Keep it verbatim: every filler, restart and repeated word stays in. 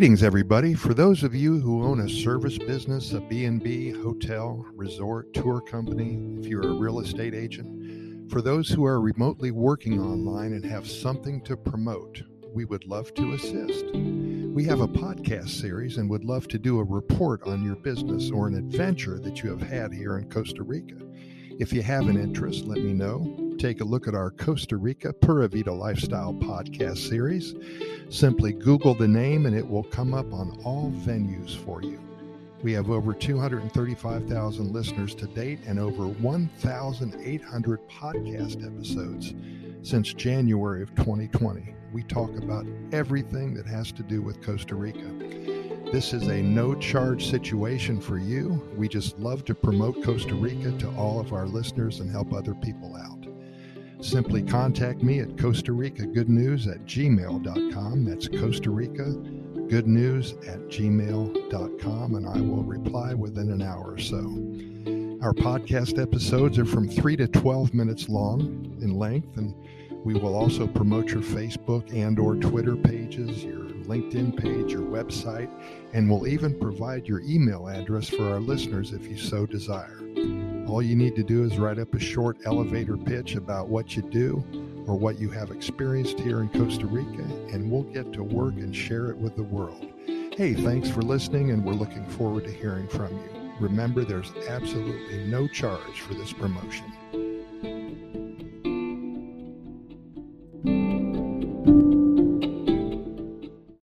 Greetings, everybody. For those of you who own a service business, a B and B, hotel, resort, tour company, if you're a real estate agent, for those who are remotely working online and have something to promote, we would love to assist. We have a podcast series and would love to do a report on your business or an adventure that you have had here in Costa Rica. If you have an interest, let me know. Take a look at our Costa Rica Pura Vida Lifestyle podcast series. Simply Google the name and it will come up on all venues for you. We have over two hundred thirty-five thousand listeners to date and over one thousand eight hundred podcast episodes since January of twenty twenty. We talk about everything that has to do with Costa Rica. This is a no-charge situation for you. We just love to promote Costa Rica to all of our listeners and help other people out. Simply contact me at Costa Rica Good News at gmail dot com. That's Costa Rica Good News at gmail dot com, and I will reply within an hour or so. Our podcast episodes are from three to twelve minutes long in length, and we will also promote your Facebook and or Twitter pages, your LinkedIn page, your website, and we'll even provide your email address for our listeners if you so desire. All you need to do is write up a short elevator pitch about what you do or what you have experienced here in Costa Rica, and we'll get to work and share it with the world. Hey, thanks for listening, and we're looking forward to hearing from you. Remember, there's absolutely no charge for this promotion.